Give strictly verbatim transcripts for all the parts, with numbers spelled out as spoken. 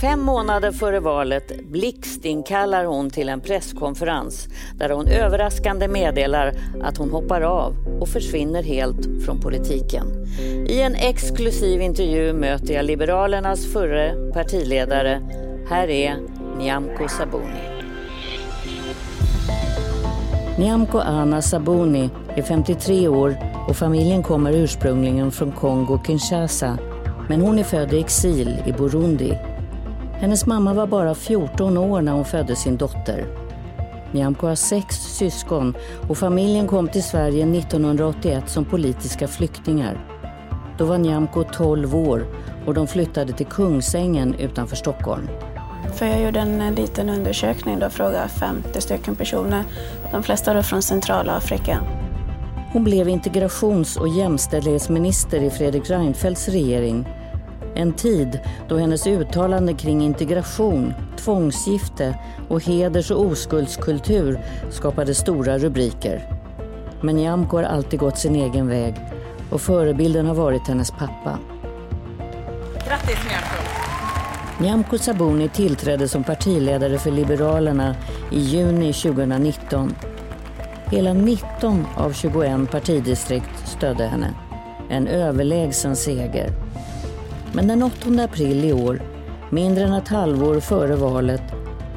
Fem månader före valet blixtinkallar hon till en presskonferens där hon överraskande meddelar att hon hoppar av och försvinner helt från politiken. I en exklusiv intervju möter jag Liberalernas förre partiledare. Här är Nyamko Sabuni. Nyamko Anna Sabuni är femtiotre år och familjen kommer ursprungligen från Kongo, Kinshasa. Men hon är född i exil i Burundi. Hennes mamma var bara fjorton år när hon födde sin dotter. Nyamko har sex syskon och familjen kom till Sverige nittonhundraåttioett som politiska flyktingar. Då var Nyamko tolv år och de flyttade till Kungsängen utanför Stockholm. För jag gjorde en liten undersökning och frågade femtio stycken personer. De flesta var från Centralafrika. Hon blev integrations- och jämställdhetsminister i Fredrik Reinfeldts regering. En tid då hennes uttalanden kring integration, tvångsgifte och heders- och oskuldskultur skapade stora rubriker. Men Nyamko har alltid gått sin egen väg och förebilden har varit hennes pappa. Grattis Nyamko! Nyamko Sabuni tillträdde som partiledare för Liberalerna i juni tjugonitton. Hela nitton av tjugoett partidistrikt stödde henne. En överlägsen seger. Men den åttonde april i år, mindre än ett halvår före valet,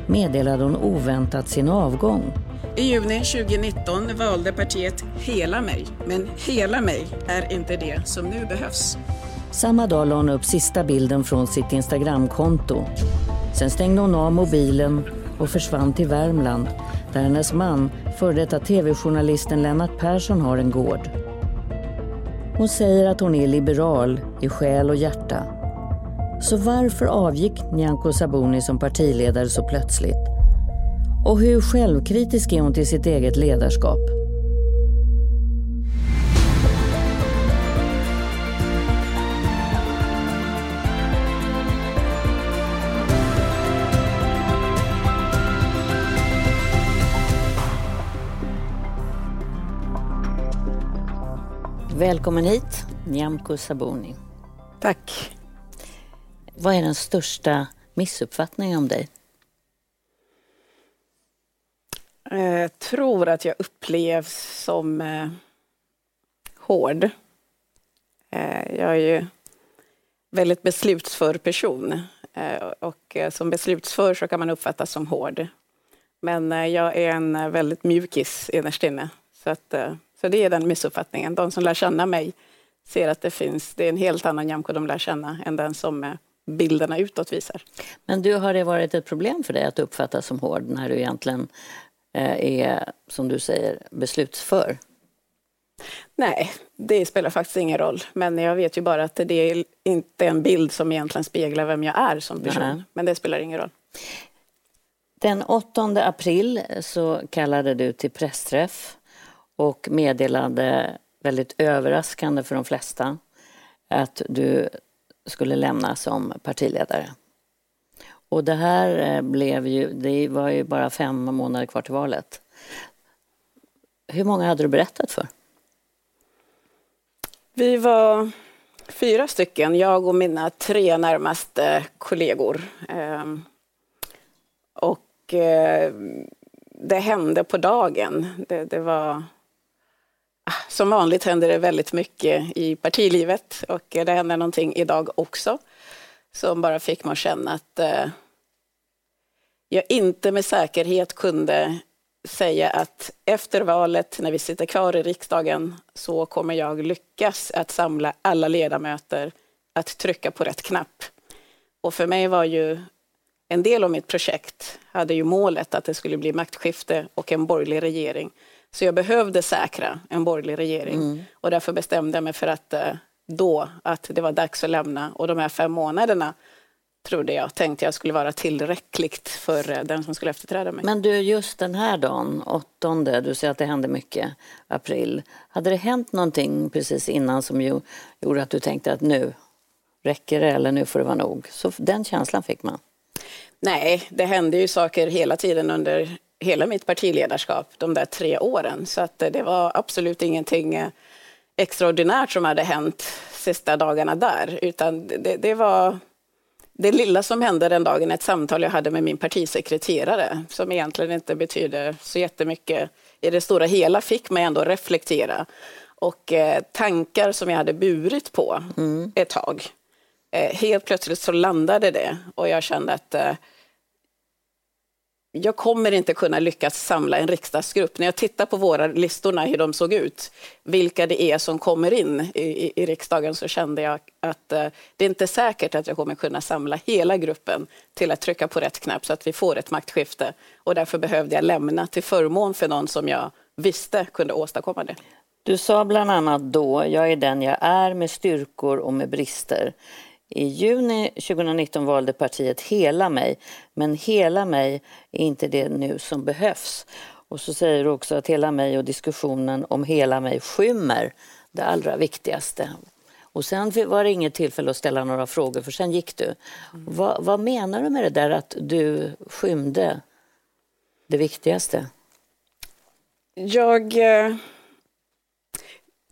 meddelade hon oväntat sin avgång. I juni tjugonitton valde partiet hela mig, men hela mig är inte det som nu behövs. Samma dag la hon upp sista bilden från sitt Instagramkonto. Sen stängde hon av mobilen och försvann till Värmland, där hennes man, före detta tv-journalisten Lennart Persson, har en gård. Hon säger att hon är liberal i själ och hjärta. Så varför avgick Nyamko Sabuni som partiledare så plötsligt? Och hur självkritisk är hon till sitt eget ledarskap? Välkommen hit, Nyamko Sabuni. Tack. Vad är den största missuppfattningen om dig? Jag tror att jag upplevs som eh, hård. Eh, jag är ju väldigt beslutsför person. Eh, och som beslutsför så kan man uppfattas som hård. Men eh, jag är en väldigt mjukis innerst inne. Så att... Eh, Så det är den missuppfattningen. De som lär känna mig ser att det finns. Det är en helt annan Nyamko de lär känna än den som bilderna utåt visar. Men du, har det varit ett problem för dig att uppfattas som hård när du egentligen är, som du säger, beslutsför? Nej, det spelar faktiskt ingen roll. Men jag vet ju bara att det är inte en bild som egentligen speglar vem jag är som person. Nej. Men det spelar ingen roll. Den åttonde april så kallade du till pressträff. Och meddelade väldigt överraskande för de flesta att du skulle lämna som partiledare. Och det här blev ju, det var ju bara fem månader kvar till valet. Hur många hade du berättat för? Vi var fyra stycken, jag och mina tre närmaste kollegor. Och det hände på dagen. Det, det var... Som vanligt händer det väldigt mycket i partilivet och det händer någonting idag också som bara fick mig att känna att eh, jag inte med säkerhet kunde säga att efter valet, när vi sitter kvar i riksdagen, så kommer jag lyckas att samla alla ledamöter att trycka på rätt knapp. Och för mig var ju en del av mitt projekt hade ju målet att det skulle bli maktskifte och en borgerlig regering. Så jag behövde säkra en borgerlig regering. Mm. Och därför bestämde jag mig för att då att det var dags att lämna. Och de här fem månaderna trodde jag, tänkte jag skulle vara tillräckligt för den som skulle efterträda mig. Men du, just den här dagen, åttonde, du säger att det hände mycket, april. Hade det hänt någonting precis innan som ju gjorde att du tänkte att nu räcker det eller nu får det vara nog? Så den känslan fick man. Nej, det hände ju saker hela tiden under hela mitt partiledarskap, de där tre åren. Så att det var absolut ingenting extraordinärt som hade hänt sista dagarna där. Utan det, det var Det lilla som hände den dagen, ett samtal jag hade med min partisekreterare som egentligen inte betyder så jättemycket i det stora hela, fick mig ändå reflektera. Och eh, tankar som jag hade burit på mm. ett tag. Eh, helt plötsligt så landade det och jag kände att eh, jag kommer inte kunna lyckas samla en riksdagsgrupp. När jag tittar på våra listorna, hur de såg ut, vilka det är som kommer in i, i, i riksdagen, så kände jag att eh, det är inte säkert att jag kommer kunna samla hela gruppen till att trycka på rätt knapp så att vi får ett maktskifte. Och därför behövde jag lämna till förmån för någon som jag visste kunde åstadkomma det. Du sa bland annat då, jag är den jag är med styrkor och med brister. I juni tjugonitton valde partiet hela mig, men hela mig är inte det nu som behövs. Och så säger du också att hela mig och diskussionen om hela mig skymmer det allra viktigaste. Och sen var det inget tillfälle att ställa några frågor, för sen gick du. Mm. Va, vad menar du med det där att du skymde det viktigaste? Jag... Eh...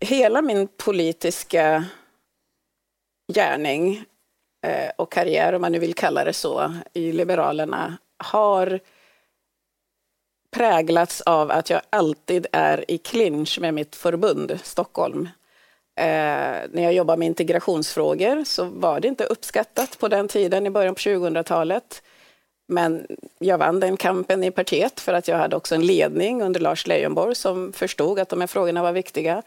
Hela min politiska gärning och karriär, om man nu vill kalla det så, i Liberalerna har präglats av att jag alltid är i clinch med mitt förbund, Stockholm. När jag jobbade med integrationsfrågor så var det inte uppskattat på den tiden, i början på tjugohundratalet. Men jag vann den kampen i partiet för att jag hade också en ledning under Lars Leijonborg som förstod att de här frågorna var viktiga.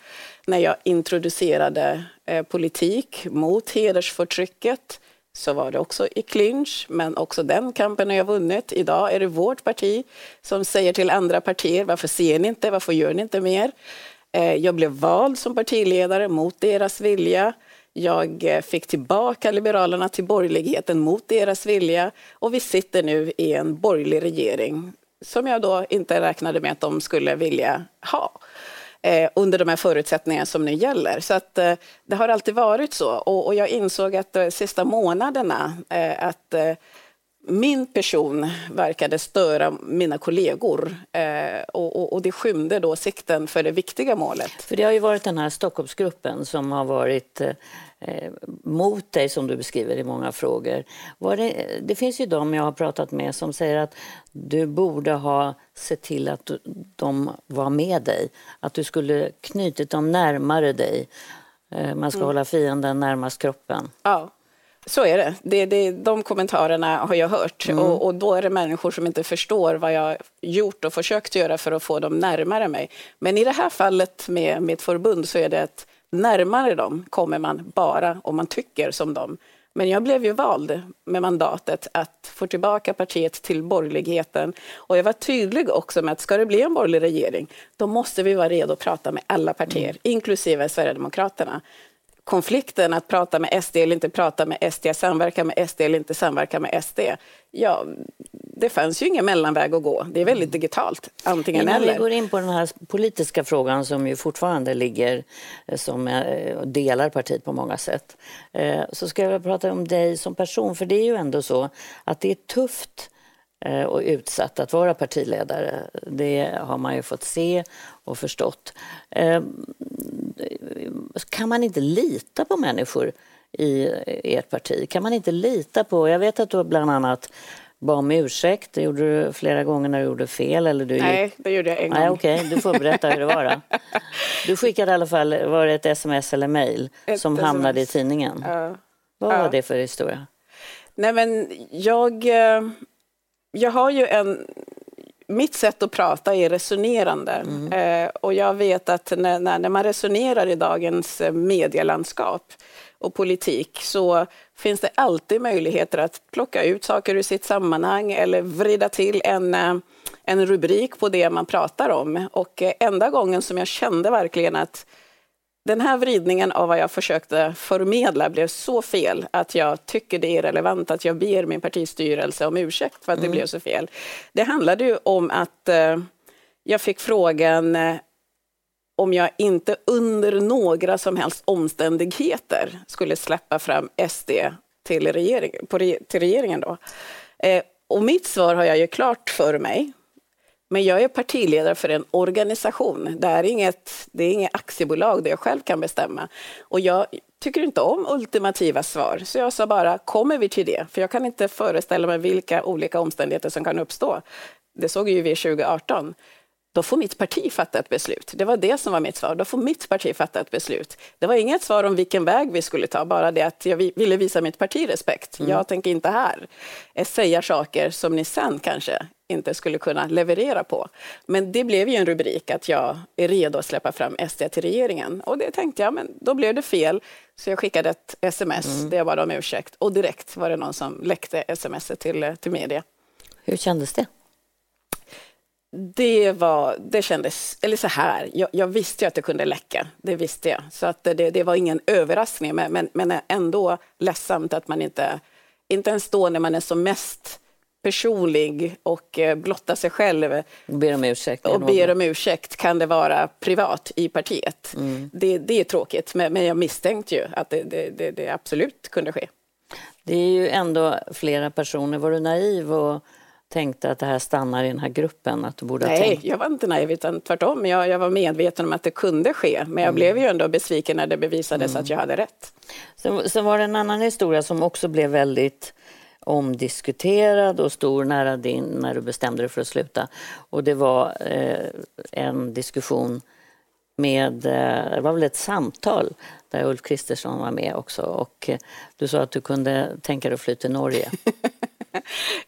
När jag introducerade eh, politik mot hedersförtrycket så var det också i clinch. Men också den kampen har jag vunnit. Idag är det vårt parti som säger till andra partier, varför ser ni inte, varför gör ni inte mer? Eh, jag blev vald som partiledare mot deras vilja. Jag fick tillbaka Liberalerna till borgerligheten mot deras vilja. Och vi sitter nu i en borgerlig regering som jag då inte räknade med att de skulle vilja ha. Eh, under de här förutsättningarna som nu gäller. Så att, eh, det har alltid varit så. Och, och jag insåg att de sista månaderna eh, att eh, min person verkade störa mina kollegor eh, och, och, och det skymde då sikten för det viktiga målet. För det har ju varit den här Stockholmsgruppen som har varit eh, mot dig, som du beskriver, i många frågor. Var det, det finns ju de jag har pratat med som säger att du borde ha sett till att du, de var med dig. Att du skulle knytit dem närmare dig. Eh, man ska mm. hålla fienden närmast kroppen. Ja. Så är det. det, det de kommentarerna har jag hört. Mm. Och, och då är det människor som inte förstår vad jag gjort och försökt göra för att få dem närmare mig. Men i det här fallet med mitt förbund så är det att närmare dem kommer man bara om man tycker som dem. Men jag blev ju vald med mandatet att få tillbaka partiet till borgerligheten. Och jag var tydlig också med att ska det bli en borgerlig regering, då måste vi vara redo att prata med alla partier, mm. inklusive Sverigedemokraterna. Konflikten att prata med S D eller inte prata med S D, samverka med S D eller inte samverka med S D. Ja, det fanns ju ingen mellanväg att gå. Det är väldigt digitalt, antingen Innan eller. Vi går in på den här politiska frågan som ju fortfarande ligger som delar partiet på många sätt. Så ska jag prata om dig som person, för det är ju ändå så att det är tufft och utsatt att vara partiledare. Det har man ju fått se och förstått. Kan man inte lita på människor i ert parti? Kan man inte lita på... Jag vet att du bland annat bad om ursäkt. Det gjorde du flera gånger när du gjorde fel. Eller du Nej, gick... det gjorde jag en gång. Nej, okej. Okay. Du får berätta hur det var då. Du skickade i alla fall, var det ett sms eller mejl som sms. Hamnade i tidningen. Ja. Vad ja. var det för historia? Nej, men jag... Jag har ju en... Mitt sätt att prata är resonerande. Mm. Eh, och jag vet att när, när, när man resonerar i dagens medielandskap och politik så finns det alltid möjligheter att plocka ut saker ur sitt sammanhang eller vrida till en, en rubrik på det man pratar om. Och enda gången som jag kände verkligen att den här vridningen av vad jag försökte förmedla blev så fel att jag tycker det är relevant att jag ber min partistyrelse om ursäkt för att det mm. blev så fel. Det handlade ju om att eh, jag fick frågan eh, om jag inte under några som helst omständigheter skulle släppa fram S D till, regering, på, till regeringen då. Eh, och mitt svar har jag ju klart för mig. Men jag är partiledare för en organisation. Det är inget, det är inget aktiebolag där jag själv kan bestämma. Och jag tycker inte om ultimativa svar. Så jag sa bara, kommer vi till det? För jag kan inte föreställa mig vilka olika omständigheter som kan uppstå. Det såg ju vi tjugo arton. Då får mitt parti fatta ett beslut. Det var det som var mitt svar. Då får mitt parti fatta ett beslut. Det var inget svar om vilken väg vi skulle ta. Bara det att jag ville visa mitt parti respekt. Mm. Jag tänker inte här säga saker som ni sen kanske inte skulle kunna leverera på. Men det blev ju en rubrik att jag är redo att släppa fram S D till regeringen. Och det tänkte jag, men då blev det fel. Så jag skickade ett sms mm. där jag bad om ursäkt. Och direkt var det någon som läckte smset till, till media. Hur kändes det? Det var, det kändes, eller så här, jag, jag visste ju att det kunde läcka, det visste jag. Så att det, det var ingen överraskning, men, men ändå ledsamt att man inte, inte ens då när man är som mest personlig och blottar sig själv och ber om ursäkt, och ber om ursäkt kan det vara privat i partiet. Mm. Det, det är tråkigt, men, men jag misstänkte ju att det, det, det, det absolut kunde ske. Det är ju ändå flera personer, var du naiv och tänkte att det här stannar i den här gruppen, att du borde Nej, ha tänkt? Nej, jag var inte naiv utan tvärtom. Jag, jag var medveten om att det kunde ske. Men jag mm. blev ju ändå besviken när det bevisades mm. att jag hade rätt. Så, så var det en annan historia som också blev väldigt omdiskuterad och stor nära din när du bestämde dig för att sluta. Och det var eh, en diskussion med, eh, det var väl ett samtal där Ulf Kristersson var med också. Och eh, du sa att du kunde tänka dig att fly till Norge.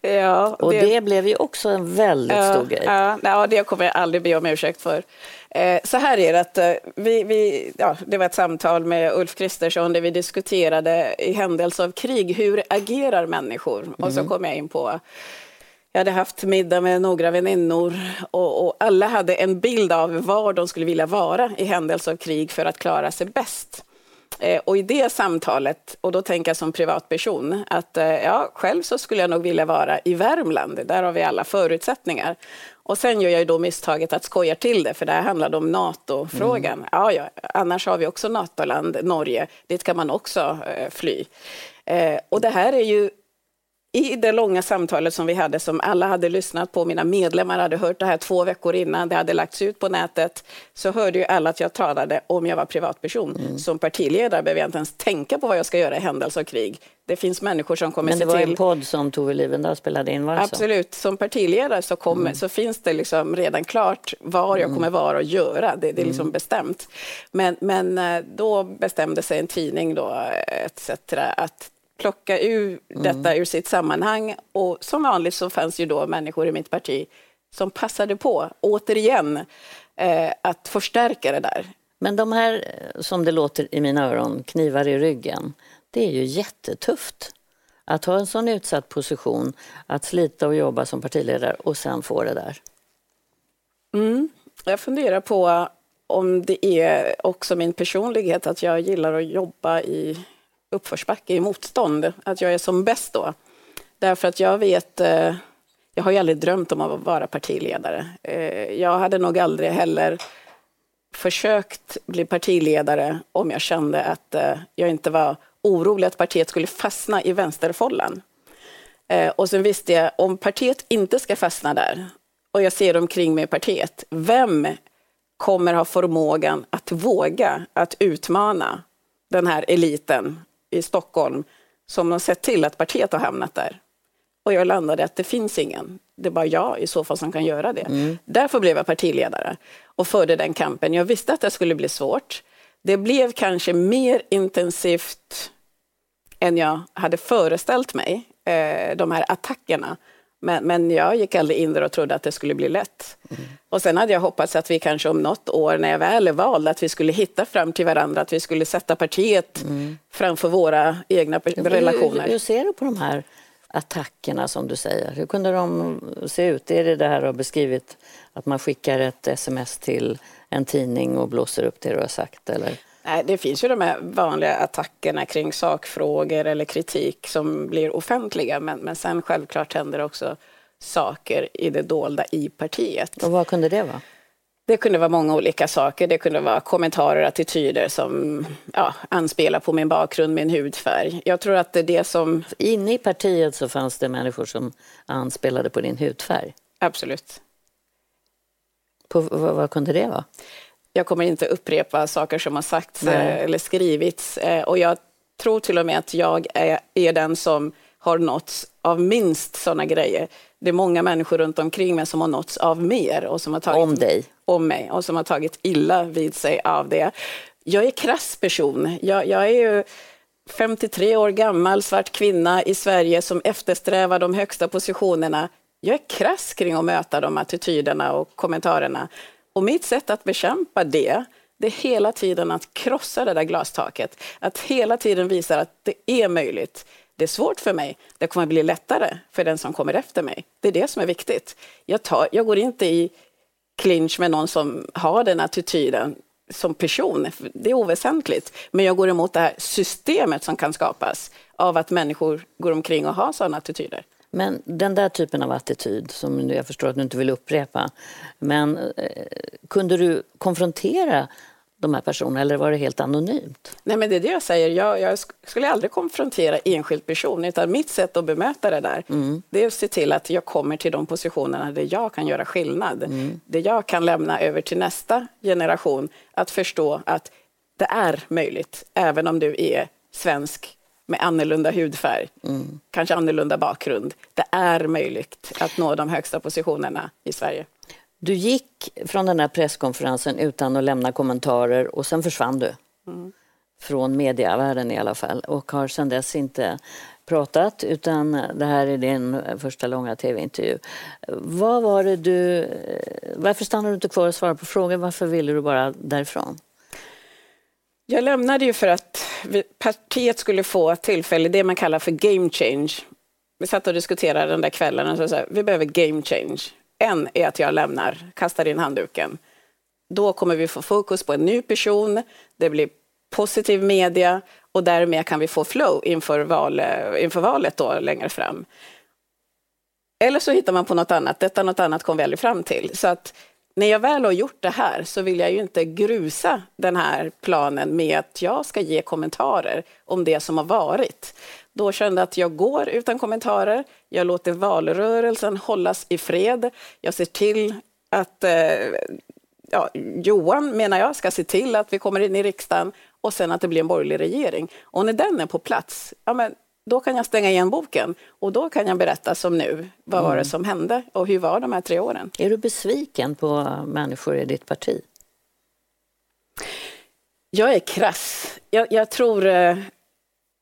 Ja, och det, det blev ju också en väldigt ja, stor grej. Ja, ja, det kommer jag aldrig be om ursäkt för. Eh, så här är det att eh, vi, vi, ja, det var ett samtal med Ulf Kristersson där vi diskuterade i händelse av krig, hur agerar människor? Mm. Och så kom jag in på, jag hade haft middag med några väninnor och, och alla hade en bild av var de skulle vilja vara i händelse av krig för att klara sig bäst. Och i det samtalet, och då tänker jag som privatperson, att ja, själv så skulle jag nog vilja vara i Värmland. Där har vi alla förutsättningar. Och sen gör jag ju då misstaget att skoja till det, för det här handlade om NATO-frågan. Mm. Ja, ja, annars har vi också NATO-land, Norge. Dit kan man också eh, fly. Eh, och det här är ju, i det långa samtalet som vi hade, som alla hade lyssnat på, mina medlemmar hade hört det här två veckor innan det hade lagts ut på nätet, så hörde ju alla att jag talade om jag var privatperson. Mm. Som partiledare behöver jag inte ens tänka på vad jag ska göra i händelse av krig. Det finns människor som kommer till... Men det var till... en podd som Tove Livenda spelade in, var det så? Absolut, som partiledare så, kommer, mm. så finns det liksom redan klart var jag kommer vara och göra. Det, det är liksom mm. bestämt. Men, men då bestämde sig en tidning då, et cetera att plocka ur detta mm. ur sitt sammanhang, och som vanligt så fanns ju då människor i mitt parti som passade på, återigen, eh, att förstärka det där. Men de här, som det låter i mina öron, knivar i ryggen, det är ju jättetufft att ha en sån utsatt position, att slita och jobba som partiledare och sen få det där. Mm. Jag funderar på om det är också min personlighet att jag gillar att jobba i uppförsbacke, i motstånd, att jag är som bäst då. Därför att jag vet, eh, jag har ju aldrig drömt om att vara partiledare. Eh, jag hade nog aldrig heller försökt bli partiledare om jag kände att eh, jag inte var orolig att partiet skulle fastna i vänsterfållan. Eh, och sen visste jag, om partiet inte ska fastna där, och jag ser omkring mig partiet, vem kommer ha förmågan att våga att utmana den här eliten i Stockholm som har sett till att partiet har hamnat där. Och jag landade att det finns ingen. Det är bara jag i så fall som kan göra det. Mm. Därför blev jag partiledare och förde den kampen. Jag visste att det skulle bli svårt. Det blev kanske mer intensivt än jag hade föreställt mig, eh, de här attackerna. Men, men jag gick aldrig in där och trodde att det skulle bli lätt. Mm. Och sen hade jag hoppats att vi kanske om något år, när jag väl är vald, att vi skulle hitta fram till varandra, att vi skulle sätta partiet mm. framför våra egna per- relationer. Hur, hur ser du på de här attackerna som du säger? Hur kunde de se ut? Är det det här du har beskrivit, att man skickar ett sms till en tidning och blåser upp det du har sagt, eller? Nej, det finns ju de här vanliga attackerna kring sakfrågor eller kritik som blir offentliga. Men, men sen självklart händer också saker i det dolda i partiet. Och vad kunde det vara? Det kunde vara många olika saker. Det kunde vara kommentarer, attityder som ja, anspelar på min bakgrund, min hudfärg. Jag tror att det är det som... Inne i partiet så fanns det människor som anspelade på din hudfärg? Absolut. På, vad, vad kunde det vara? Jag kommer inte upprepa saker som har sagts Nej. eller skrivits. Och jag tror till och med att jag är, är den som har nåtts av minst sådana grejer. Det är många människor runt omkring mig som har nåtts av mer. Och som har tagit, om dig? Om mig. Och som har tagit illa vid sig av det. Jag är krass person. Jag, jag är ju femtiotre år gammal svart kvinna i Sverige som eftersträvar de högsta positionerna. Jag är krass kring att möta de attityderna och kommentarerna. Och mitt sätt att bekämpa det, det är hela tiden att krossa det där glastaket. Att hela tiden visa att det är möjligt. Det är svårt för mig. Det kommer att bli lättare för den som kommer efter mig. Det är det som är viktigt. Jag, tar, jag går inte i clinch med någon som har den attityden som person. Det är oväsentligt. Men jag går emot det här systemet som kan skapas av att människor går omkring och har sådana attityder. Men den där typen av attityd, som jag förstår att du inte vill upprepa, men eh, kunde du konfrontera de här personerna eller var det helt anonymt? Nej, men det är det jag säger. Jag, jag skulle aldrig konfrontera enskild person, utan mitt sätt att bemöta det där, mm. det är att se till att jag kommer till de positionerna där jag kan göra skillnad. Mm. Det jag kan lämna över till nästa generation, att förstå att det är möjligt, även om du är svensk med annorlunda hudfärg, mm. kanske annorlunda bakgrund. Det är möjligt att nå de högsta positionerna i Sverige. Du gick från den här presskonferensen utan att lämna kommentarer och sen försvann du. Mm. Från medievärlden i alla fall. Och har sedan dess inte pratat, utan det här är din första långa tv-intervju. Vad var det du, varför stannade du inte kvar och svarade på frågan? Varför ville du bara därifrån? Jag lämnade ju för att partiet skulle få tillfälle, det man kallar för game change. Vi satt och diskuterade den där kvällen och så här, vi behöver game change. En är att jag lämnar, kastar in handduken. Då kommer vi få fokus på en ny person, det blir positiv media och därmed kan vi få flow inför, val, inför valet då längre fram. Eller så hittar man på något annat, detta något annat kom vi aldrig fram till. Så att när jag väl har gjort det här så vill jag ju inte grusa den här planen med att jag ska ge kommentarer om det som har varit. Då kände jag att jag går utan kommentarer. Jag låter valrörelsen hållas i fred. Jag ser till att eh, ja, Johan menar jag ska se till att vi kommer in i riksdagen och sen att det blir en borgerlig regering. Och när den är på plats, ja, men då kan jag stänga igen boken och då kan jag berätta som nu. Vad mm. var det som hände och hur var de här tre åren? Är du besviken på människor i ditt parti? Jag är krass. Jag, jag tror eh,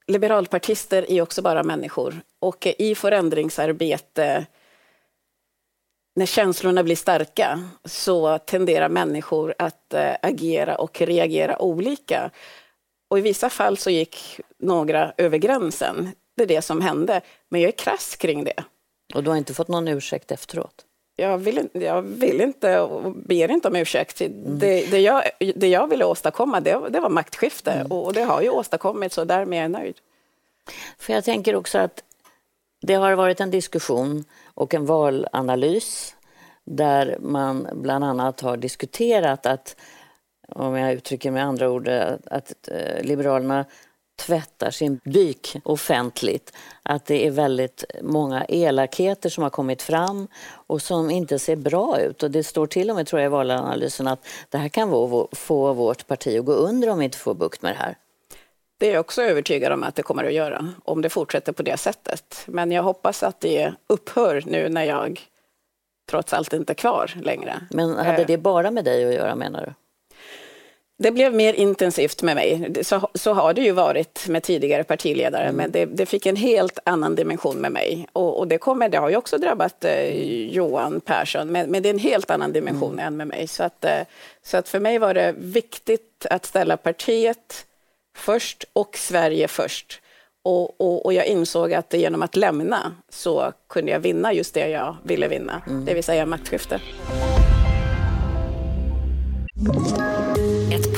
liberalpartister är också bara människor. Och eh, i förändringsarbete, när känslorna blir starka så tenderar människor att eh, agera och reagera olika. Och i vissa fall så gick några över gränsen. Det är det som hände. Men jag är krass kring det. Och du har inte fått någon ursäkt efteråt? Jag vill, jag vill inte och ber inte om ursäkt. Mm. Det, det, jag, det jag ville åstadkomma, det, det var maktskifte. Mm. Och, och det har ju åstadkommits och därmed är jag nöjd. För jag tänker också att det har varit en diskussion och en valanalys där man bland annat har diskuterat att, om jag uttrycker med andra ord, att Liberalerna tvättar sin byk offentligt. Att det är väldigt många elakheter som har kommit fram och som inte ser bra ut. Och det står till och med, tror jag, i valanalysen att det här kan få vårt parti att gå under om vi inte får bukt med det här. Det är jag också övertygad om att det kommer att göra om det fortsätter på det sättet. Men jag hoppas att det upphör nu när jag trots allt inte är kvar längre. Men hade det bara med dig att göra, menar du? Det blev mer intensivt med mig. Så, så har det ju varit med tidigare partiledare. Mm. Men det, det fick en helt annan dimension med mig. Och, och det, kommer, det har ju också drabbat eh, Johan Pehrson. Men, men det är en helt annan dimension mm. än med mig. Så att, eh, så att för mig var det viktigt att ställa partiet först och Sverige först. Och, och, och jag insåg att genom att lämna så kunde jag vinna just det jag ville vinna. Mm. Det vill säga maktskifte. Ett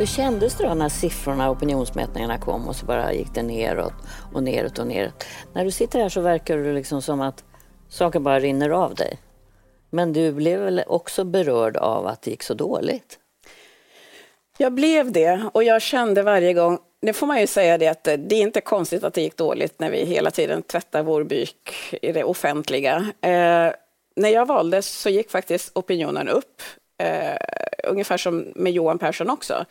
Hur kändes det då när siffrorna, opinionsmätningarna kom och så bara gick det neråt och neråt och neråt? När du sitter här så verkar det liksom som att saker bara rinner av dig. Men du blev väl också berörd av att det gick så dåligt? Jag blev det, och jag kände varje gång, det får man ju säga det, att det är inte konstigt att det gick dåligt när vi hela tiden tvättar vår byk i det offentliga. Eh, när jag valdes så gick faktiskt opinionen upp, eh, ungefär som med Johan Pehrson också.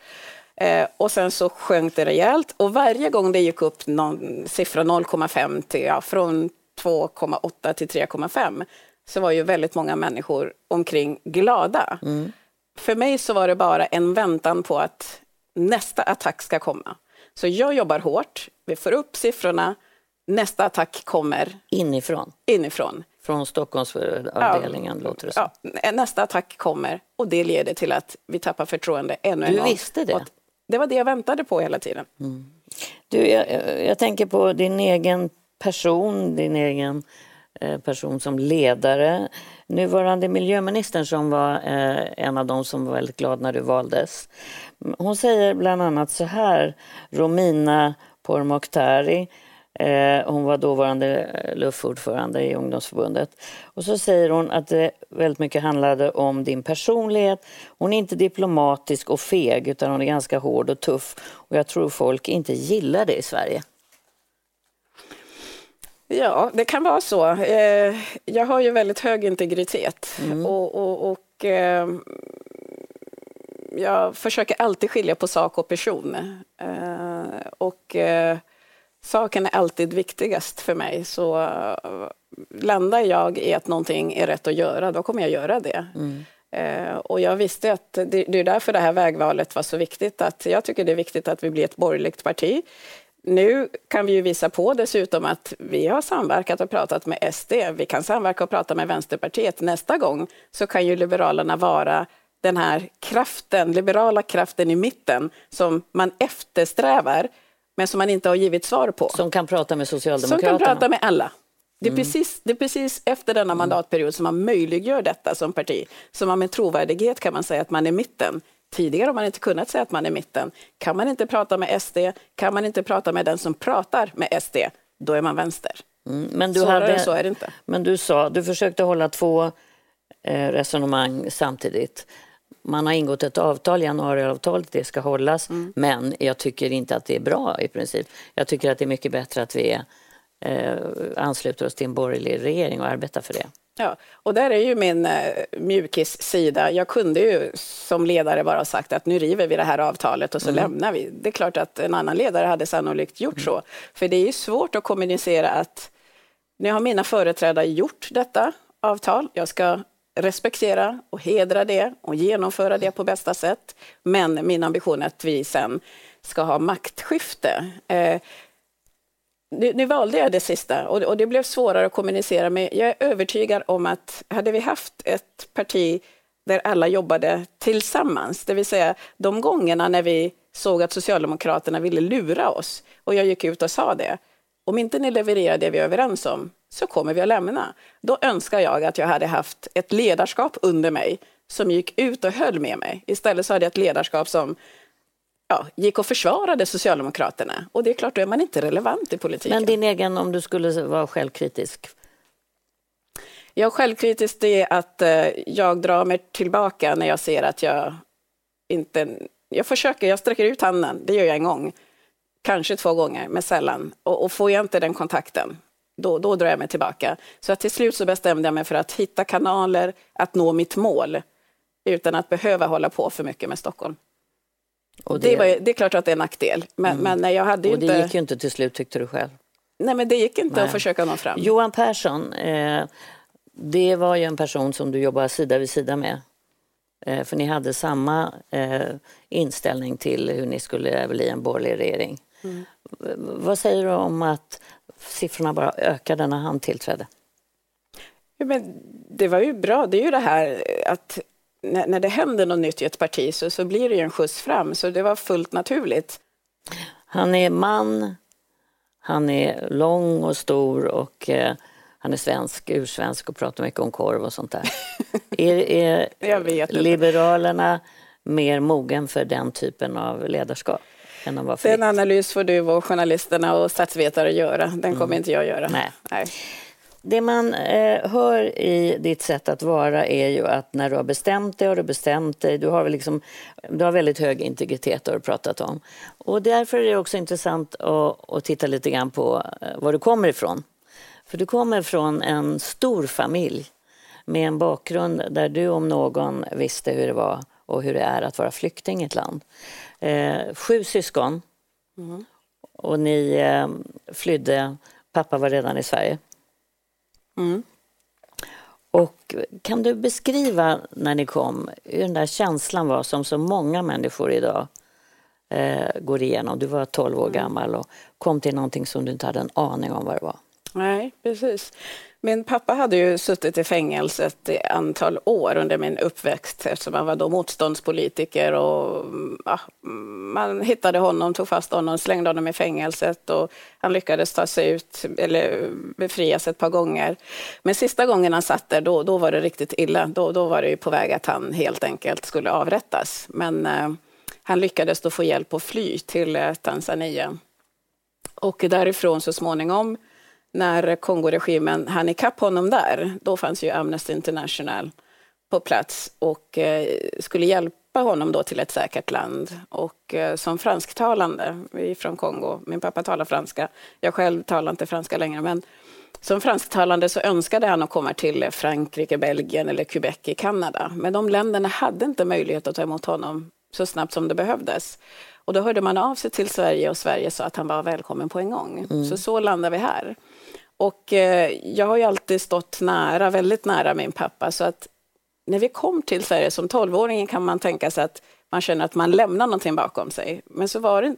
Eh, och sen så sjönk det rejält, och varje gång det gick upp någon siffra noll komma fem till, ja, från två komma åtta till tre komma fem, så var ju väldigt många människor omkring glada. Mm. För mig så var det bara en väntan på att nästa attack ska komma. Så jag jobbar hårt, vi får upp siffrorna, nästa attack kommer... Inifrån? Inifrån. Från Stockholmsavdelningen, ja, låter det så. Ja, nästa attack kommer, och det leder till att vi tappar förtroende ännu en gång. Du visste det? Det var det jag väntade på hela tiden. Mm. Du, jag, jag tänker på din egen person, din egen... person som ledare. Nuvarande miljöministern som var en av dem som var väldigt glad när du valdes. Hon säger bland annat så här: Romina Pourmokhtari, hon var dåvarande luftordförande i ungdomsförbundet. Och så säger hon att det väldigt mycket handlade om din personlighet. Hon är inte diplomatisk och feg, utan hon är ganska hård och tuff. Och jag tror folk inte gillar det i Sverige. Ja, det kan vara så. Jag har ju väldigt hög integritet. Mm. Och, och, och jag försöker alltid skilja på sak och person. Och saken är alltid viktigast för mig. Så landar jag i att någonting är rätt att göra, då kommer jag göra det. Mm. Och jag visste att det är därför det här vägvalet var så viktigt. Att jag tycker det är viktigt att vi blir ett borgerligt parti. Nu kan vi ju visa på dessutom att vi har samverkat och pratat med S D. Vi kan samverka och prata med Vänsterpartiet. Nästa gång så kan ju Liberalerna vara den här kraften, liberala kraften i mitten som man eftersträvar men som man inte har givit svar på. Som kan prata med Socialdemokraterna. Som kan prata med alla. Det är, mm. precis, det är precis efter denna mandatperiod som man möjliggör detta som parti. Så man med trovärdighet kan man säga att man är mitten. Tidigare har man inte kunnat säga att man är mitten. Kan man inte prata med S D, kan man inte prata med den som pratar med S D, då är man vänster. Mm, men du hade, så är det inte. Men du sa, du försökte hålla två eh, resonemang samtidigt. Man har ingått ett avtal, januariavtalet, det ska hållas. Mm. Men jag tycker inte att det är bra i princip. Jag tycker att det är mycket bättre att vi eh, ansluter oss till en borgerlig regering och arbetar för det. Ja, och där är ju min eh, mjukis-sida. Jag kunde ju som ledare bara ha sagt att nu river vi det här avtalet och så mm. lämnar vi. Det är klart att en annan ledare hade sannolikt gjort mm. så. För det är ju svårt att kommunicera att nu har mina företrädare gjort detta avtal. Jag ska respektera och hedra det och genomföra det på bästa sätt. Men min ambition är att vi sen ska ha maktskifte. Eh, Nu, nu valde jag det sista, och, och det blev svårare att kommunicera med. Jag är övertygad om att hade vi haft ett parti där alla jobbade tillsammans, det vill säga de gångerna när vi såg att Socialdemokraterna ville lura oss, och jag gick ut och sa det, om inte ni levererar det vi är överens om så kommer vi att lämna. Då önskar jag att jag hade haft ett ledarskap under mig som gick ut och höll med mig. Istället så hade jag ett ledarskap som... Ja, gick och försvarade Socialdemokraterna. Och det är klart, då är man inte relevant i politiken. Men din egen, om du skulle vara självkritisk? Jag självkritisk det är att jag drar mig tillbaka när jag ser att jag inte... Jag försöker, jag sträcker ut handen. Det gör jag en gång. Kanske två gånger, men sällan. Och, och får jag inte den kontakten, då, då drar jag mig tillbaka. Så att till slut så bestämde jag mig för att hitta kanaler, att nå mitt mål. Utan att behöva hålla på för mycket med Stockholm. Och det... Det, var, det är klart att det är en nackdel. Men, mm. men jag hade ju och det inte... gick ju inte till slut, tyckte du själv. Nej, men det gick inte Nej. att försöka nå fram. Johan Pehrson, eh, det var ju en person som du jobbade sida vid sida med. Eh, för ni hade samma eh, inställning till hur ni skulle bli en borgerlig regering. Mm. V- vad säger du om att siffrorna bara ökade när han tillträdde? Ja, men det var ju bra. Det är ju det här att... När det händer något nytt i ett parti så, så blir det ju en skjuts fram. Så det var fullt naturligt. Han är man, han är lång och stor och eh, han är svensk, ursvensk och pratar mycket om korv och sånt där. är, är Liberalerna mer mogen för den typen av ledarskap. Den analys får du och journalisterna och statsvetare göra. Den mm. kommer inte jag göra. Nej. Nej. Det man eh, hör i ditt sätt att vara är ju att när du har bestämt dig och du bestämt dig, du har, väl liksom, du har väldigt hög integritet och du har pratat om. Och därför är det också intressant att, att titta lite grann på var du kommer ifrån. För du kommer från en stor familj med en bakgrund där du om någon visste hur det var och hur det är att vara flykting i ett land. Eh, sju syskon mm. och ni eh, flydde, pappa var redan i Sverige. Mm. Och kan du beskriva när ni kom hur den där känslan var som så många människor idag eh, går igenom? Du var tolv år gammal och kom till någonting som du inte hade en aning om vad det var. Nej, precis. Min pappa hade ju suttit i fängelset i antal år under min uppväxt eftersom han var då motståndspolitiker och ja, man hittade honom, tog fast honom, slängde honom i fängelset och han lyckades ta sig ut eller befrias ett par gånger. Men sista gången han satt där, då, då var det riktigt illa. Då, då var det ju på väg att han helt enkelt skulle avrättas. Men eh, han lyckades då få hjälp att fly till eh, Tanzania. Och därifrån så småningom när Kongo-regimen hann ikapp honom där, då fanns ju Amnesty International på plats och eh, skulle hjälpa honom då till ett säkert land. Och eh, som fransktalande, vi är från Kongo, min pappa talar franska, jag själv talar inte franska längre, men som fransktalande så önskade han att komma till Frankrike, Belgien eller Quebec i Kanada. Men de länderna hade inte möjlighet att ta emot honom så snabbt som det behövdes. Och då hörde man av sig till Sverige och Sverige sa att han var välkommen på en gång. Mm. Så så landade vi här. Och eh, jag har ju alltid stått nära, väldigt nära min pappa. Så att när vi kom till Sverige som tolvåringen kan man tänka sig att man känner att man lämnar någonting bakom sig. Men så var, det,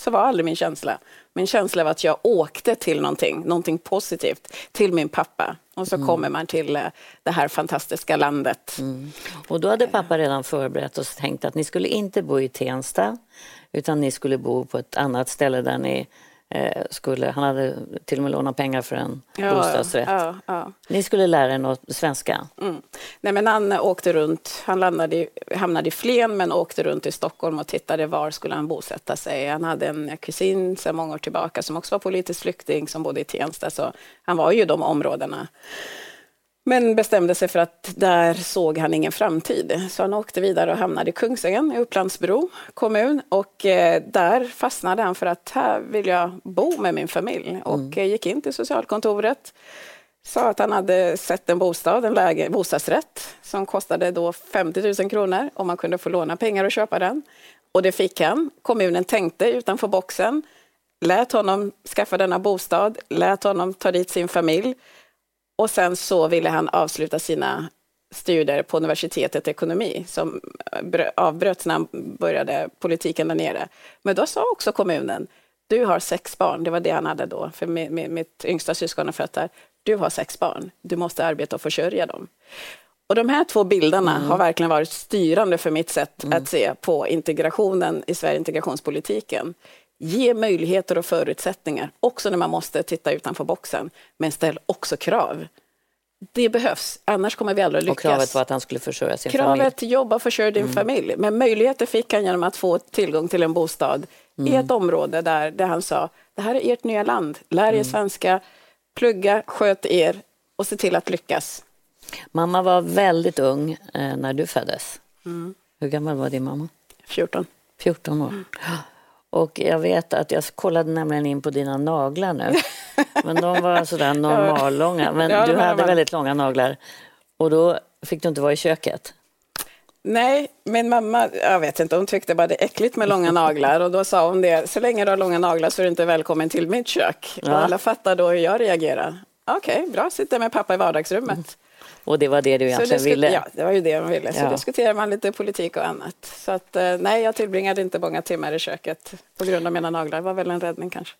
så var aldrig min känsla. Min känsla var att jag åkte till någonting, någonting positivt, till min pappa. Och så mm. kommer man till eh, det här fantastiska landet. Mm. Och då hade pappa redan förberett och tänkt att ni skulle inte bo i Tensta. Utan ni skulle bo på ett annat ställe där ni eh, skulle... Han hade till och med lånat pengar för en ja, bostadsrätt. Ja, ja. Ni skulle lära er något svenska. Mm. Nej, men han åkte runt. Han landade i, hamnade i Flen men åkte runt i Stockholm och tittade var skulle han bosätta sig. Han hade en kusin sedan många år tillbaka som också var politisk flykting som bodde i Tensta. Så han var ju i de områdena. Men bestämde sig för att där såg han ingen framtid. Så han åkte vidare och hamnade i Kungsängen i Upplandsbro kommun. Och eh, där fastnade han för att här vill jag bo med min familj. Och mm. eh, gick in till socialkontoret. Sa att han hade sett en bostad, en läge, bostadsrätt. Som kostade då femtio tusen kronor om man kunde få låna pengar och köpa den. Och det fick han. Kommunen tänkte utanför boxen. Lät honom skaffa denna bostad. Lät honom ta dit sin familj. Och sen så ville han avsluta sina studier på universitetet i ekonomi som avbröts när han började politiken där nere. Men då sa också kommunen, du har sex barn, det var det han hade då, för mitt yngsta syskon är fött där. Du har sex barn, du måste arbeta och försörja dem. Och de här två bilderna mm. har verkligen varit styrande för mitt sätt mm. att se på integrationen i Sverige, integrationspolitiken. Ge möjligheter och förutsättningar också när man måste titta utanför boxen. Men ställ också krav. Det behövs, annars kommer vi aldrig lyckas. Och kravet var att han skulle försörja sin kravet familj. Kravet jobba och försörja din mm. familj. Men möjligheter fick han genom att få tillgång till en bostad mm. i ett område där, där han sa det här är ert nya land, lär er svenska, plugga, sköt er och se till att lyckas. Mamma var väldigt ung eh, när du föddes. Mm. Hur gammal var din mamma? fjorton. fjorton år. Mm. Och jag vet att jag kollade nämligen in på dina naglar nu. Men de var sådär normallånga. Men ja, du hade väldigt långa naglar. Och då fick du inte vara i köket. Nej, min mamma, jag vet inte, hon tyckte bara det är äckligt med långa naglar. Och då sa hon det, så länge du har långa naglar så är du inte välkommen till mitt kök. Ja. Och alla fattar då hur jag reagerar. Okej, okay, bra, sitter med pappa i vardagsrummet. Mm. Och det var det du egentligen disku- ville. Ja, det var ju det man ville. Så ja. Diskuterar man lite politik och annat. Så att, nej, jag tillbringade inte många timmar i köket på grund av mina naglar. Det var väl en räddning kanske.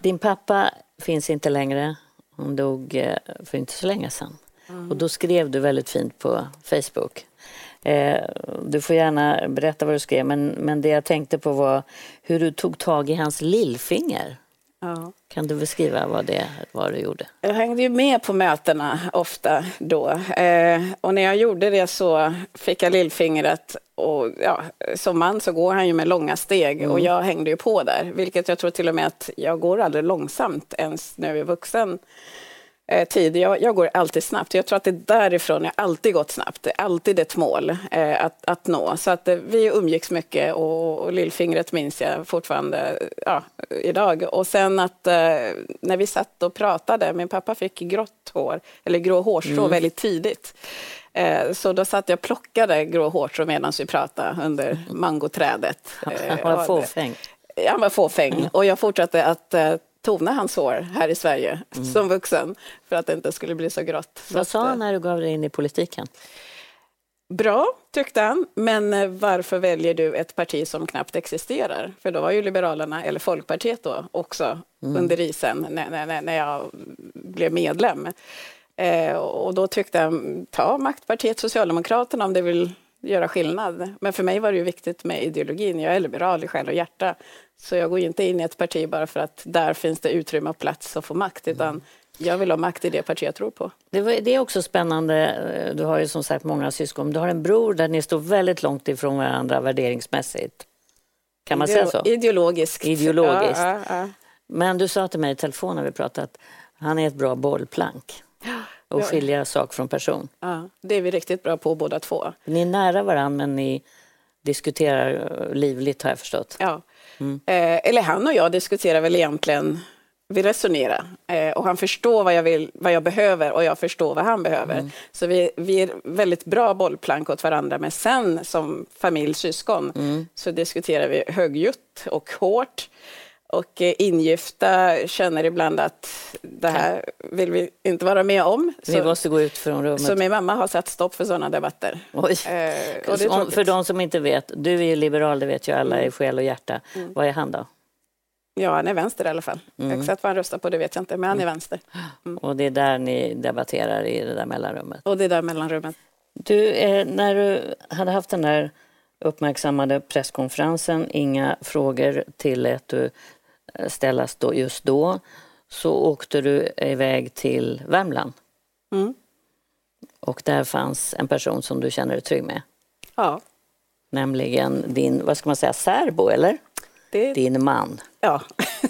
Din pappa finns inte längre. Hon dog för inte så länge sedan. Mm. Och då skrev du väldigt fint på Facebook. Eh, du får gärna berätta vad du skrev. Men, men det jag tänkte på var hur du tog tag i hans lillfinger. Ja. Kan du beskriva vad det vad du gjorde? Jag hängde ju med på mötena ofta då. Eh, och när jag gjorde det så fick jag lillfingret. Och ja, som man så går han ju med långa steg. Mm. Och jag hängde ju på där. Vilket jag tror till och med att jag går aldrig långsamt ens nu i vuxen eh, tid. Jag, jag går alltid snabbt. Jag tror att det är därifrån jag alltid gått snabbt. Det är alltid ett mål eh, att, att nå. Så att eh, vi umgicks mycket och, och lillfingret minns jag fortfarande ja, idag. Och sen att eh, när vi satt och pratade, min pappa fick grått hår, eller grå hårstrå mm. väldigt tidigt. Så då satt jag och plockade grå hårstrå medan vi pratade under mangoträdet. Han var fåfäng. Han var fåfäng. Och jag fortsatte att tona hans hår här i Sverige mm. som vuxen för att det inte skulle bli så grått. Vad sa han när du gav dig in i politiken? Bra, tyckte han. Men varför väljer du ett parti som knappt existerar? För då var ju Liberalerna, eller Folkpartiet då, också mm. under isen när, när, när jag blev medlem. Eh, och då tyckte jag, ta maktpartiet Socialdemokraterna om det vill göra skillnad. Men för mig var det ju viktigt med ideologin. Jag är liberal i själ och hjärta. Så jag går ju inte in i ett parti bara för att där finns det utrymme och plats att få makt. Utan jag vill ha makt i det parti jag tror på. Det, var, det är också spännande. Du har ju som sagt många syskon. Du har en bror där ni står väldigt långt ifrån varandra värderingsmässigt. Kan man Ideo- säga så? Ideologiskt. Ideologiskt. Ja, ja, ja. Men du sa till mig i telefon när vi pratade att han är ett bra bollplank. Och skilja sak från person. Ja, det är vi riktigt bra på båda två. Ni är nära varandra men ni diskuterar livligt har jag förstått. Ja. Mm. Eh, eller han och jag diskuterar väl egentligen, vi resonerar. Eh, och han förstår vad jag vill, vad jag behöver och jag förstår vad han behöver. Mm. Så vi, vi är väldigt bra bollplank åt varandra. Men sen som familj, syskon mm. så diskuterar vi högljutt och hårt. Och ingifta känner ibland att det här vill vi inte vara med om. Så, vi måste gå ut från rummet. Så min mamma har satt stopp för sådana debatter. Oj. Eh, och det om, för de som inte vet, du är ju liberal, det vet ju alla i själ och hjärta. Mm. Vad är han då? Ja, han är vänster i alla fall. Mm. Exakt vad han röstar på, det vet jag inte, men han är vänster. Mm. Och det är där ni debatterar i det där mellanrummet. Och det är där mellanrummet. Du, eh, när du hade haft den där uppmärksammade presskonferensen, inga frågor till att du ställas då just då, så åkte du iväg till Värmland. Mm. Och där fanns en person som du känner dig trygg med. Ja. Nämligen din, vad ska man säga, särbo eller? Det... Din man. Ja,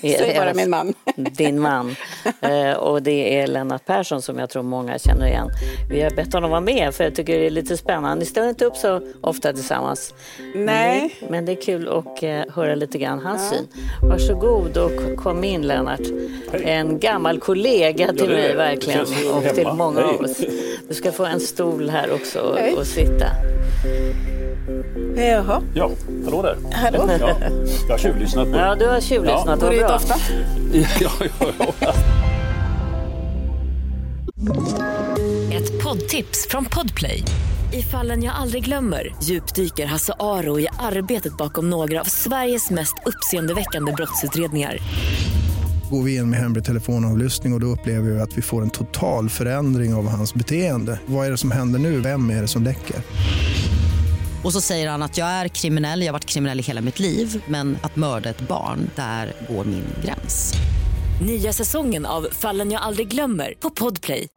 säg bara min man. Din man. Eh, och det är Lennart Persson som jag tror många känner igen. Vi har bett honom vara med för jag tycker det är lite spännande. Ni ställer inte upp så ofta tillsammans. Nej. Men det, men det är kul att eh, höra lite grann hans ja. syn. Varsågod och kom in Lennart. Hej. En gammal kollega till ja, mig verkligen och hemma. Till många Hej. Av oss. Du ska få en stol här också och, och sitta. Jaha. Ja, hallå där. Hallå. Ja, jag har tjuvlyssnat på. Ja, du har tjuvlyssnat. Ja. Var det ofta? ja, ja, ja. Ett poddtips från Podplay. I Fallen jag aldrig glömmer djupdyker Hasse Aro i arbetet bakom några av Sveriges mest uppseendeväckande brottsutredningar. Går vi in med hemlig telefonavlyssning och, och då upplever vi att vi får en total förändring av hans beteende. Vad är det som händer nu? Vem är det som läcker? Och så säger han att jag är kriminell, jag har varit kriminell i hela mitt liv. Men att mörda ett barn, där går min gräns. Nya säsongen av Fallen jag aldrig glömmer på Podplay.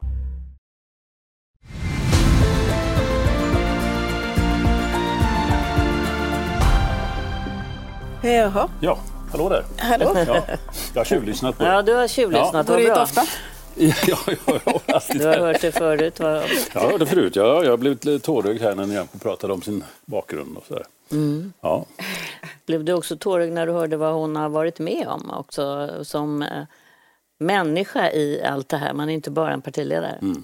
Jaha. Ja, hallå där. Hallå. Ja, jag har tjuvlyssnat på. Ja, du har tjuvlyssnat. Ja. Var det ofta? Ja, ja, ja, du har hört det förut. Va? Jag har hört det förut. Ja, jag har blivit lite tårögd här när Nyamko pratade om sin bakgrund. Och så där. Mm. Ja. Blev du också tårögd när du hörde vad hon har varit med om också som eh, människa i allt det här? Man är inte bara en partiledare. Mm.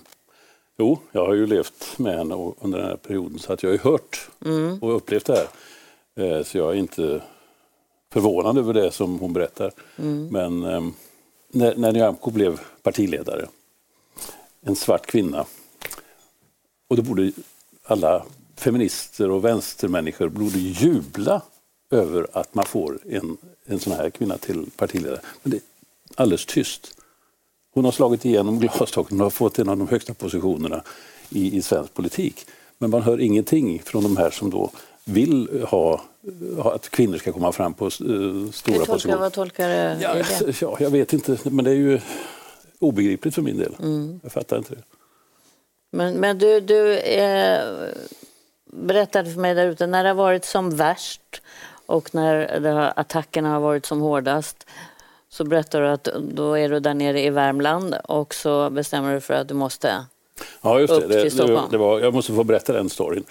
Jo, jag har ju levt med henne under den här perioden så att jag har ju hört mm. och upplevt det här. Eh, så jag är inte förvånad över det som hon berättar. Mm. Men... Eh, När, när Nyamko blev partiledare, en svart kvinna, och då borde alla feminister och vänstermänniskor borde jubla över att man får en, en sån här kvinna till partiledare. Men det är alldeles tyst. Hon har slagit igenom glastaken och har fått en av de högsta positionerna i, i svensk politik. Men man hör ingenting från de här som då vill ha att kvinnor ska komma fram på stora tolkar, positioner. Vad tolkar det? Ja, ja, jag vet inte, men det är ju obegripligt för min del. Mm. Jag fattar inte det. Men, men du, du eh, berättade för mig där ute, när det har varit som värst och när här, attackerna har varit som hårdast, så berättar du att då är du där nere i Värmland och så bestämmer du för att du måste ja, just det. upp till Stockholm. Det, det var, jag måste få berätta den storyn.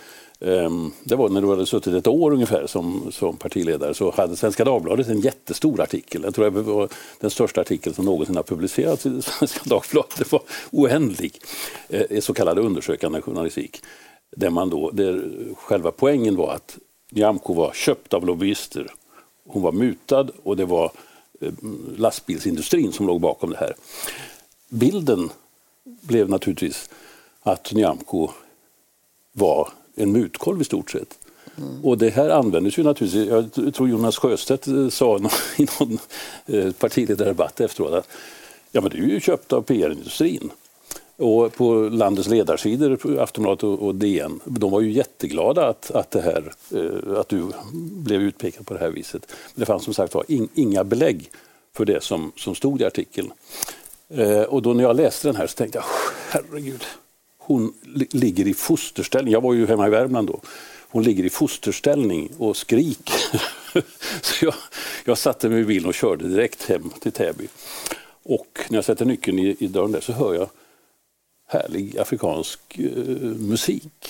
Det var när du hade suttit ett år ungefär som, som partiledare, så hade Svenska Dagbladet en jättestor artikel. Jag tror det var den största artikeln som någonsin har publicerats i Svenska Dagbladet. Det var oändlig, så kallad undersökande journalistik. Där man då, där själva poängen var att Nyamko var köpt av lobbyister. Hon var mutad och det var lastbilsindustrin som låg bakom det här. Bilden blev naturligtvis att Nyamko var en mutkolv i stort sett. Mm. Och det här användes ju naturligtvis, jag tror Jonas Sjöstedt sa i någon partiledardebatt efteråt att ja, men det är ju köpt av P R-industrin. Och på landets ledarsidor, Aftonbladet och D N, de var ju jätteglada att, att, det här, att du blev utpekad på det här viset. Men det fanns som sagt var inga belägg för det som, som stod i artikeln. Och då när jag läste den här så tänkte jag, herregud, hon ligger i fosterställning. Jag var ju hemma i Värmland då. Hon ligger i fosterställning och skriker. Så jag, jag satte mig i bilen och körde direkt hem till Täby. Och när jag sätter nyckeln i, i dörren där så hör jag härlig afrikansk eh, musik.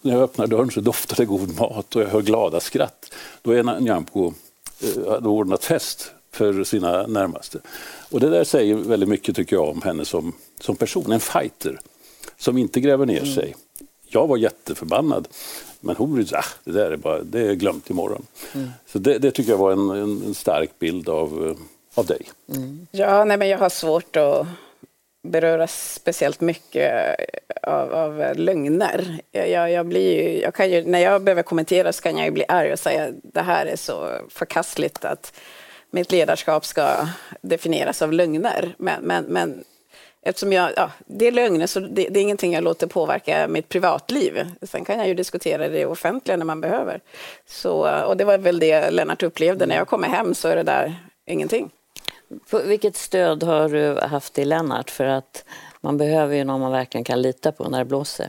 När jag öppnar dörren så doftar det god mat och jag hör glada skratt. Då är Nyamko eh, hade ordnat fest för sina närmaste. Och det där säger väldigt mycket tycker jag om henne som, som person. En fighter. Som inte gräver ner sig. Mm. Jag var jätteförbannad. Men hon blev ah, det där är bara, det är glömt imorgon. Mm. Så det, det tycker jag var en, en stark bild av, av dig. Mm. Ja, nej, men jag har svårt att beröra speciellt mycket av, av lögner. Jag, jag, jag blir ju, jag kan ju, när jag behöver kommentera så kan jag ju bli arg och säga det här är så förkastligt att mitt ledarskap ska definieras av lögner. Men, men, men eftersom jag, ja, det är lögner så det, det är ingenting jag låter påverka mitt privatliv. Sen kan jag ju diskutera det offentliga när man behöver. Så, och det var väl det Lennart upplevde. När jag kommer hem så är det där ingenting. På vilket stöd har du haft i Lennart? För att man behöver ju någon man verkligen kan lita på när det blåser.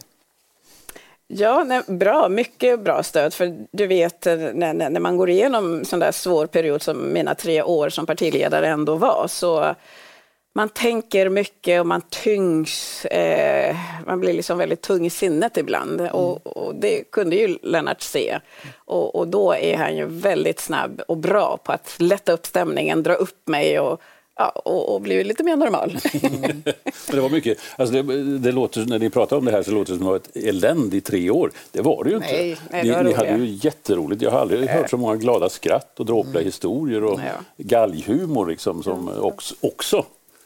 Ja, nej, bra. Mycket bra stöd. För du vet, när, när man går igenom sån där svår period som mina tre år som partiledare ändå var, så man tänker mycket och man tyngs, eh, man blir liksom väldigt tung i sinnet ibland. Mm. Och, och det kunde ju Lennart se. Och, och då är han ju väldigt snabb och bra på att lätta upp stämningen, dra upp mig och, ja, och, och bli lite mer normal. Mm. Det var mycket. Alltså det, det låter, när ni pratar om det här så låter det som ett elände i tre år. Det var det ju inte. Nej, nej, det var ni, ni hade ju jätteroligt. Jag har aldrig hört så många glada skratt och dråpliga mm. historier och ja. galghumor liksom, som mm. också... också.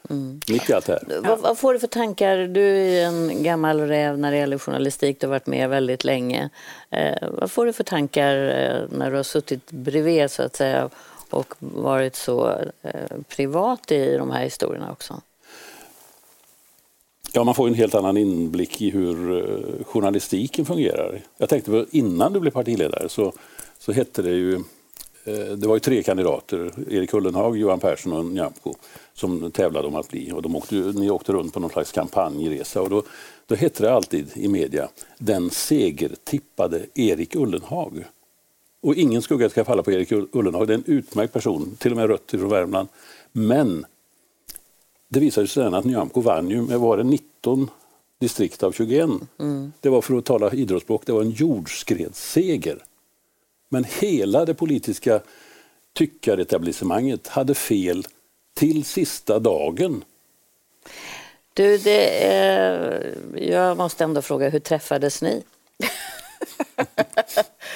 Mm. Mitt i allt här. Vad, vad får du för tankar? Du är en gammal räv när det gäller journalistik. Du har varit med väldigt länge. Eh, vad får du för tankar när du har suttit bredvid så att säga och varit så eh, privat i de här historierna också? Ja, man får en helt annan inblick i hur eh, journalistiken fungerar. Jag tänkte på innan du blev partiledare så, så hette det ju det var ju tre kandidater, Erik Ullenhag, Johan Pehrson och Nyamko, som tävlade om att bli. Och de åkte, ni åkte runt på någon slags kampanjresa. Och då, då hette det alltid i media, den segertippade Erik Ullenhag. Och ingen skugga ska falla på Erik Ullenhag. Det är en utmärkt person, till och med rött från Värmland. Men det visade sig sedan att Nyamko vann ju med var det nitton distrikt av tjugoett. Mm. Det var, för att tala idrottsspråk, det var en jordskredsseger. Men hela det politiska tyckaretablissemanget hade fel till sista dagen. Du, det är... jag måste ändå fråga, hur träffades ni?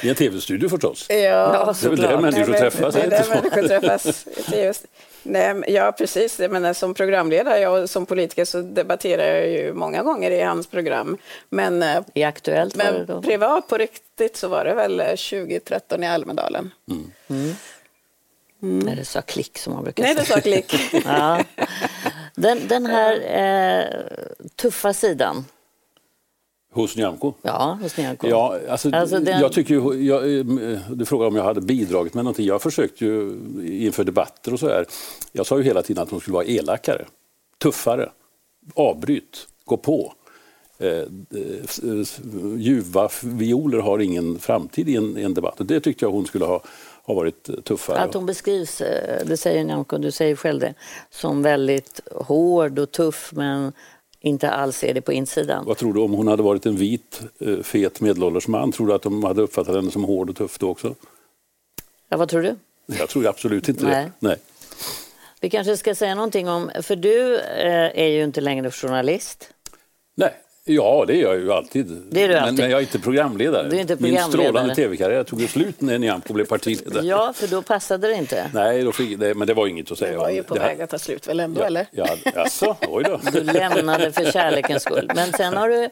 I en tv-studio förstås. Ja, ja det är väl där människor träffas. Det är där människor träffas. Nej, ja, precis. Men som programledare och som politiker så debatterar jag ju många gånger i hans program. Men, I Aktuellt var men det då? Privat på riktigt så var det väl tjugo tretton i Almedalen. Mm. Mm. Mm. Nej, det sa klick som man brukar säga. Nej, det sa klick. Ja. Den, den här eh, tuffa sidan Hos Nyamko? Ja, hos Nyamko. Ja, alltså, alltså den... Jag tycker ju, jag, du frågar om jag hade bidragit med någonting. Jag försökte ju inför debatter och så här. Jag sa ju hela tiden att de skulle vara elakare, tuffare, avbryt, gå på. Eh, ljuva violer har ingen framtid i en, i en debatt. Det tyckte jag hon skulle ha, ha varit tuffare. Att hon beskrivs, det säger Nyamko, du säger själv det, som väldigt hård och tuff, men inte alls är det på insidan. Vad tror du om hon hade varit en vit, fet medelålders man? Tror du att de hade uppfattat henne som hård och tuff då också? Ja, vad tror du? Jag tror absolut inte. Nej. Det. Nej. Vi kanske ska säga någonting om, för du eh, är ju inte längre journalist. Nej, ja det är jag ju alltid. Det är du alltid. Men, men jag är inte programledare. Du är inte programledare. Min strålande tv-karriär tog ju slut när Nyamko blev partiledare. Ja, för då passade det inte. Nej, då fick, nej men det var inget att säga. Det var ju på det väg att ta slut väl ändå, ja, eller? Ja, alltså, oj då. Du lämnade för kärlekens skull. Men sen har du,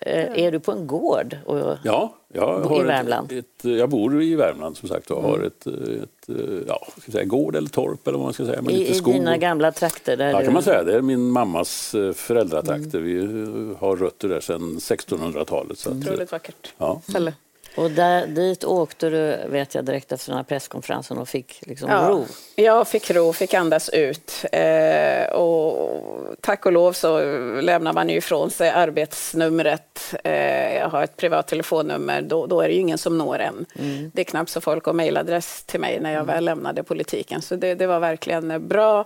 eh, är du på en gård och, ja, jag har i Värmland. Ett, ett, jag bor i Värmland som sagt och mm. har ett... ett ja, ska jag säga, gård eller torp eller vad man ska säga. Men I lite skog. I dina gamla trakter? Där ja, du... kan man säga. Det är min mammas föräldratrakter. Mm. Vi har rötter där sedan sextonhundratalet. Så att, otroligt vackert. Ja. Mm. Och där, dit åkte du, vet jag, direkt efter den här presskonferensen och fick liksom ja, ro. Jag fick ro, fick andas ut. Eh, och tack och lov så lämnar man ju ifrån sig arbetsnumret. Eh, jag har ett privat telefonnummer, då, då är det ju ingen som når en. Mm. Det är knappt så folk har mejladress till mig när jag väl lämnade politiken. Så det, det var verkligen bra,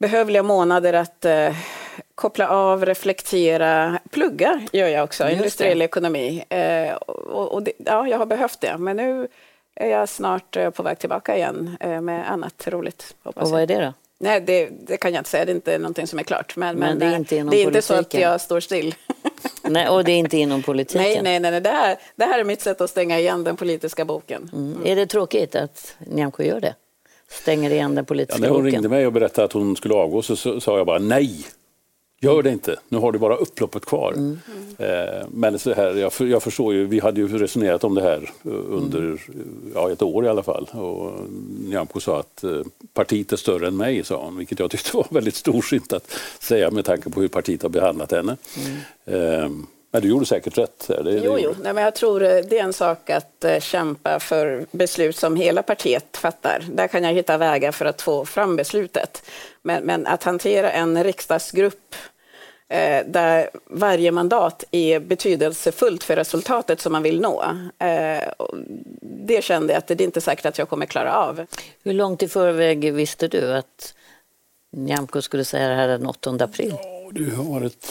behövliga månader att... Eh, koppla av, reflektera, plugga gör jag också, just industriell det. Ekonomi. Eh, och, och det, ja, jag har behövt det, men nu är jag snart eh, på väg tillbaka igen eh, med annat roligt. Hoppas och vad är det då? Nej, det, det kan jag inte säga, det är inte någonting som är klart. Men, men, men det är inte, det, det är inte så att jag står still. Nej, och det är inte inom politiken? Nej, nej, nej, nej. Det, här, det här är mitt sätt att stänga igen den politiska boken. Mm. Mm. Är det tråkigt att Nyamko gör det? Stänger igen den politiska ja, när hon boken? Hon ringde mig och berättade att hon skulle avgå så sa jag bara nej. Gör det inte. Nu har du bara upploppet kvar. Mm. Eh, men så här, jag, för, jag förstår ju, vi hade ju resonerat om det här under mm. ja, ett år i alla fall. Och Nyamko sa att eh, partiet är större än mig, sa hon. Vilket jag tyckte var väldigt storsint att säga med tanke på hur partiet har behandlat henne. Mm. Eh, men du gjorde säkert rätt. Det, det jo, jo. Nej, men jag tror det är en sak att eh, kämpa för beslut som hela partiet fattar. Där kan jag hitta vägar för att få fram beslutet. Men, men att hantera en riksdagsgrupp eh, där varje mandat är betydelsefullt för resultatet som man vill nå. Eh, det kände jag att det är inte säkert att jag kommer klara av. Hur långt i förväg visste du att Nyamko skulle säga det här den åttonde april? Ja, det har ett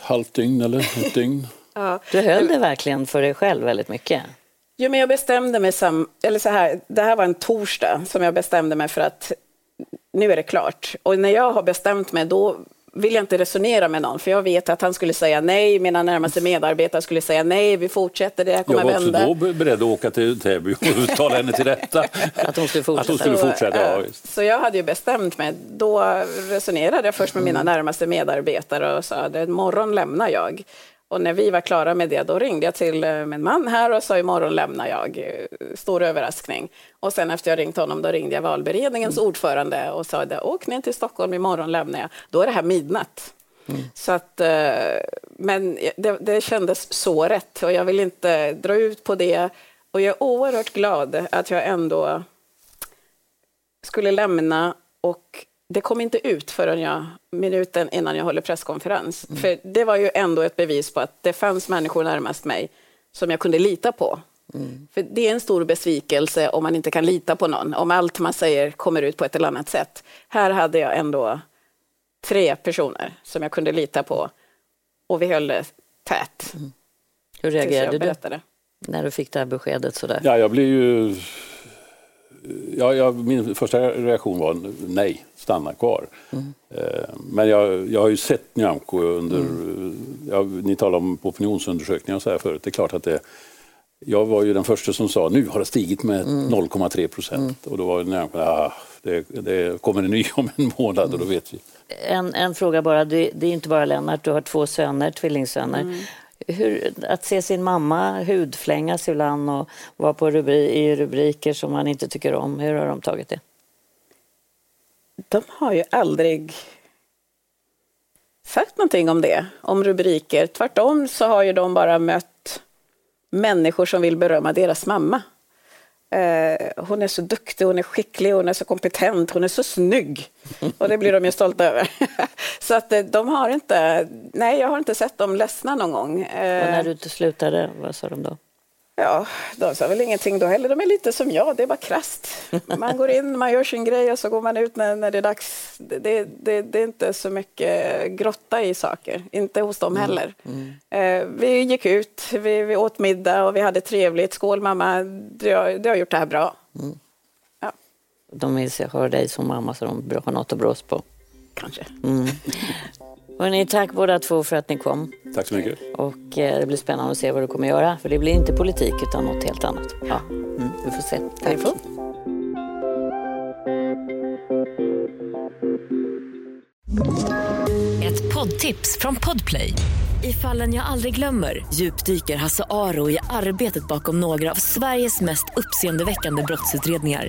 halvt dygn eller ett dygn. Ja. Du höll det verkligen för dig själv väldigt mycket. Jo, men jag bestämde mig, sam- eller så här, det här var en torsdag som jag bestämde mig för att nu är det klart. Och när jag har bestämt mig, då vill jag inte resonera med någon. För jag vet att han skulle säga nej. Mina närmaste medarbetare skulle säga nej. Vi fortsätter, det här kommer vända. Jag var också då beredd att åka till Täby och uttala henne till detta. Att hon skulle fortsätta. Att hon skulle fortsätta. Så, ja, så jag hade ju bestämt mig. Då resonerade jag först med mina närmaste medarbetare och sa att imorgon lämnar jag. Och när vi var klara med det, då ringde jag till min man här och sa imorgon lämnar jag. Stor överraskning. Och sen efter jag ringt honom, då ringde jag valberedningens mm. ordförande och sa det, åk ner till Stockholm, imorgon lämnar jag. Då är det här midnatt. Mm. Så att, men det, det kändes så rätt och jag vill inte dra ut på det. Och jag är oerhört glad att jag ändå skulle lämna och... Det kom inte ut förrän jag, minuten innan jag håller presskonferens. Mm. För det var ju ändå ett bevis på att det fanns människor närmast mig som jag kunde lita på. Mm. För det är en stor besvikelse om man inte kan lita på någon. Om allt man säger kommer ut på ett eller annat sätt. Här hade jag ändå tre personer som jag kunde lita på. Och vi höll det tätt. Mm. Hur reagerade du när du fick det här beskedet? Sådär? Ja, jag blev ju... Ja, jag, min första reaktion var nej, stanna kvar. Mm. Eh, men jag, jag har ju sett Nyamko under... Mm. Ja, ni talar om opinionsundersökningar och så här förut. Det är klart att det... Jag var ju den första som sa, nu har det stigit med mm. noll komma tre procent. Mm. Och då var Nyamko, ah, det, det kommer en ny om en månad mm. och då vet vi. En, en fråga bara, det, det är inte bara Lennart, du har två söner, tvillingsöner. Mm. Hur, att se sin mamma hudflängas ibland och vara på rubri, i rubriker som man inte tycker om. Hur har de tagit det? De har ju aldrig sagt någonting om det, om rubriker. Tvärtom så har ju de bara mött människor som vill berömma deras mamma. Eh, hon är så duktig, hon är skicklig, hon är så kompetent, hon är så snygg. Och det blir de ju stolta över. Så att de har inte, nej jag har inte sett dem ledsna någon gång. Eh, och när du inte slutade, vad sa de då? Ja, de sa väl ingenting då heller. De är lite som jag, det är bara krasst. Man går in, man gör sin grej och så går man ut när, när det är dags. Det, det, det är inte så mycket grotta i saker. Inte hos dem heller. Mm. Mm. Eh, vi gick ut, vi, vi åt middag och vi hade trevligt. Skål mamma, du har, du har gjort det här bra. Mm. Ja. De vill se hör dig som mamma så de har något att brås på. Kanske. Mm. Och ni tack båda två för att ni kom. Tack så mycket. Och eh, det blir spännande att se vad du kommer göra. För det blir inte politik utan något helt annat. Ja, mm, vi får se. Tack. Tack. Ett poddtips från Podplay. I Fallen jag aldrig glömmer djupdyker Hasse Aro i arbetet bakom några av Sveriges mest uppseendeväckande brottsutredningar.